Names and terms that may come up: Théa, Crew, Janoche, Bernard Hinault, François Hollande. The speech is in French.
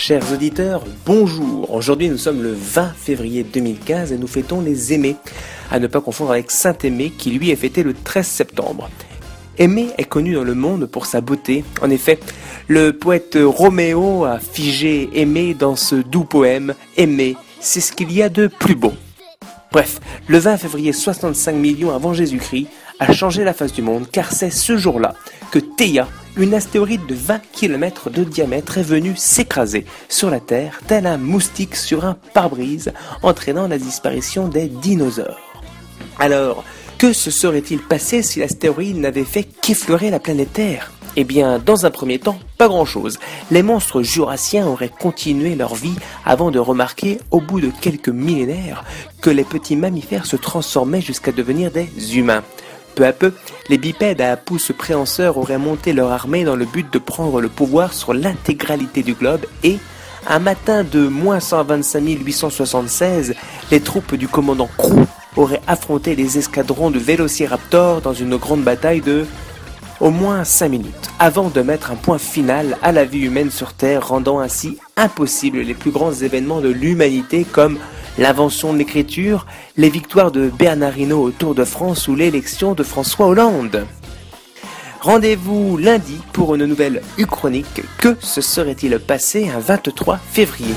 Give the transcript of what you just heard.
Chers auditeurs, bonjour. Aujourd'hui, nous sommes le 20 février 2015 et nous fêtons les Aimés, à ne pas confondre avec Saint-Aimé qui lui est fêté le 13 septembre. Aimé est connu dans le monde pour sa beauté. En effet, le poète Roméo a figé Aimé dans ce doux poème « Aimé, c'est ce qu'il y a de plus beau ». Bref, le 20 février 65 millions avant Jésus-Christ a changé la face du monde car c'est ce jour-là que Théa, une astéroïde de 20 km de diamètre est venue s'écraser sur la Terre, tel un moustique sur un pare-brise, entraînant la disparition des dinosaures. Alors, que se serait-il passé si l'astéroïde n'avait fait qu'effleurer la planète Terre ? Eh bien, dans un premier temps, pas grand-chose. Les monstres jurassiens auraient continué leur vie avant de remarquer, au bout de quelques millénaires, que les petits mammifères se transformaient jusqu'à devenir des humains. Peu à peu, les bipèdes à pouce préhenseur auraient monté leur armée dans le but de prendre le pouvoir sur l'intégralité du globe et, un matin de moins 125 876, les troupes du commandant Crew auraient affronté les escadrons de vélociraptors dans une grande bataille de au moins 5 minutes, avant de mettre un point final à la vie humaine sur Terre, rendant ainsi impossible les plus grands événements de l'humanité comme l'invention de l'écriture, les victoires de Bernard Hinault au Tour de France ou l'élection de François Hollande. Rendez-vous lundi pour une nouvelle U-Chronique. Que se serait-il passé un 23 février ?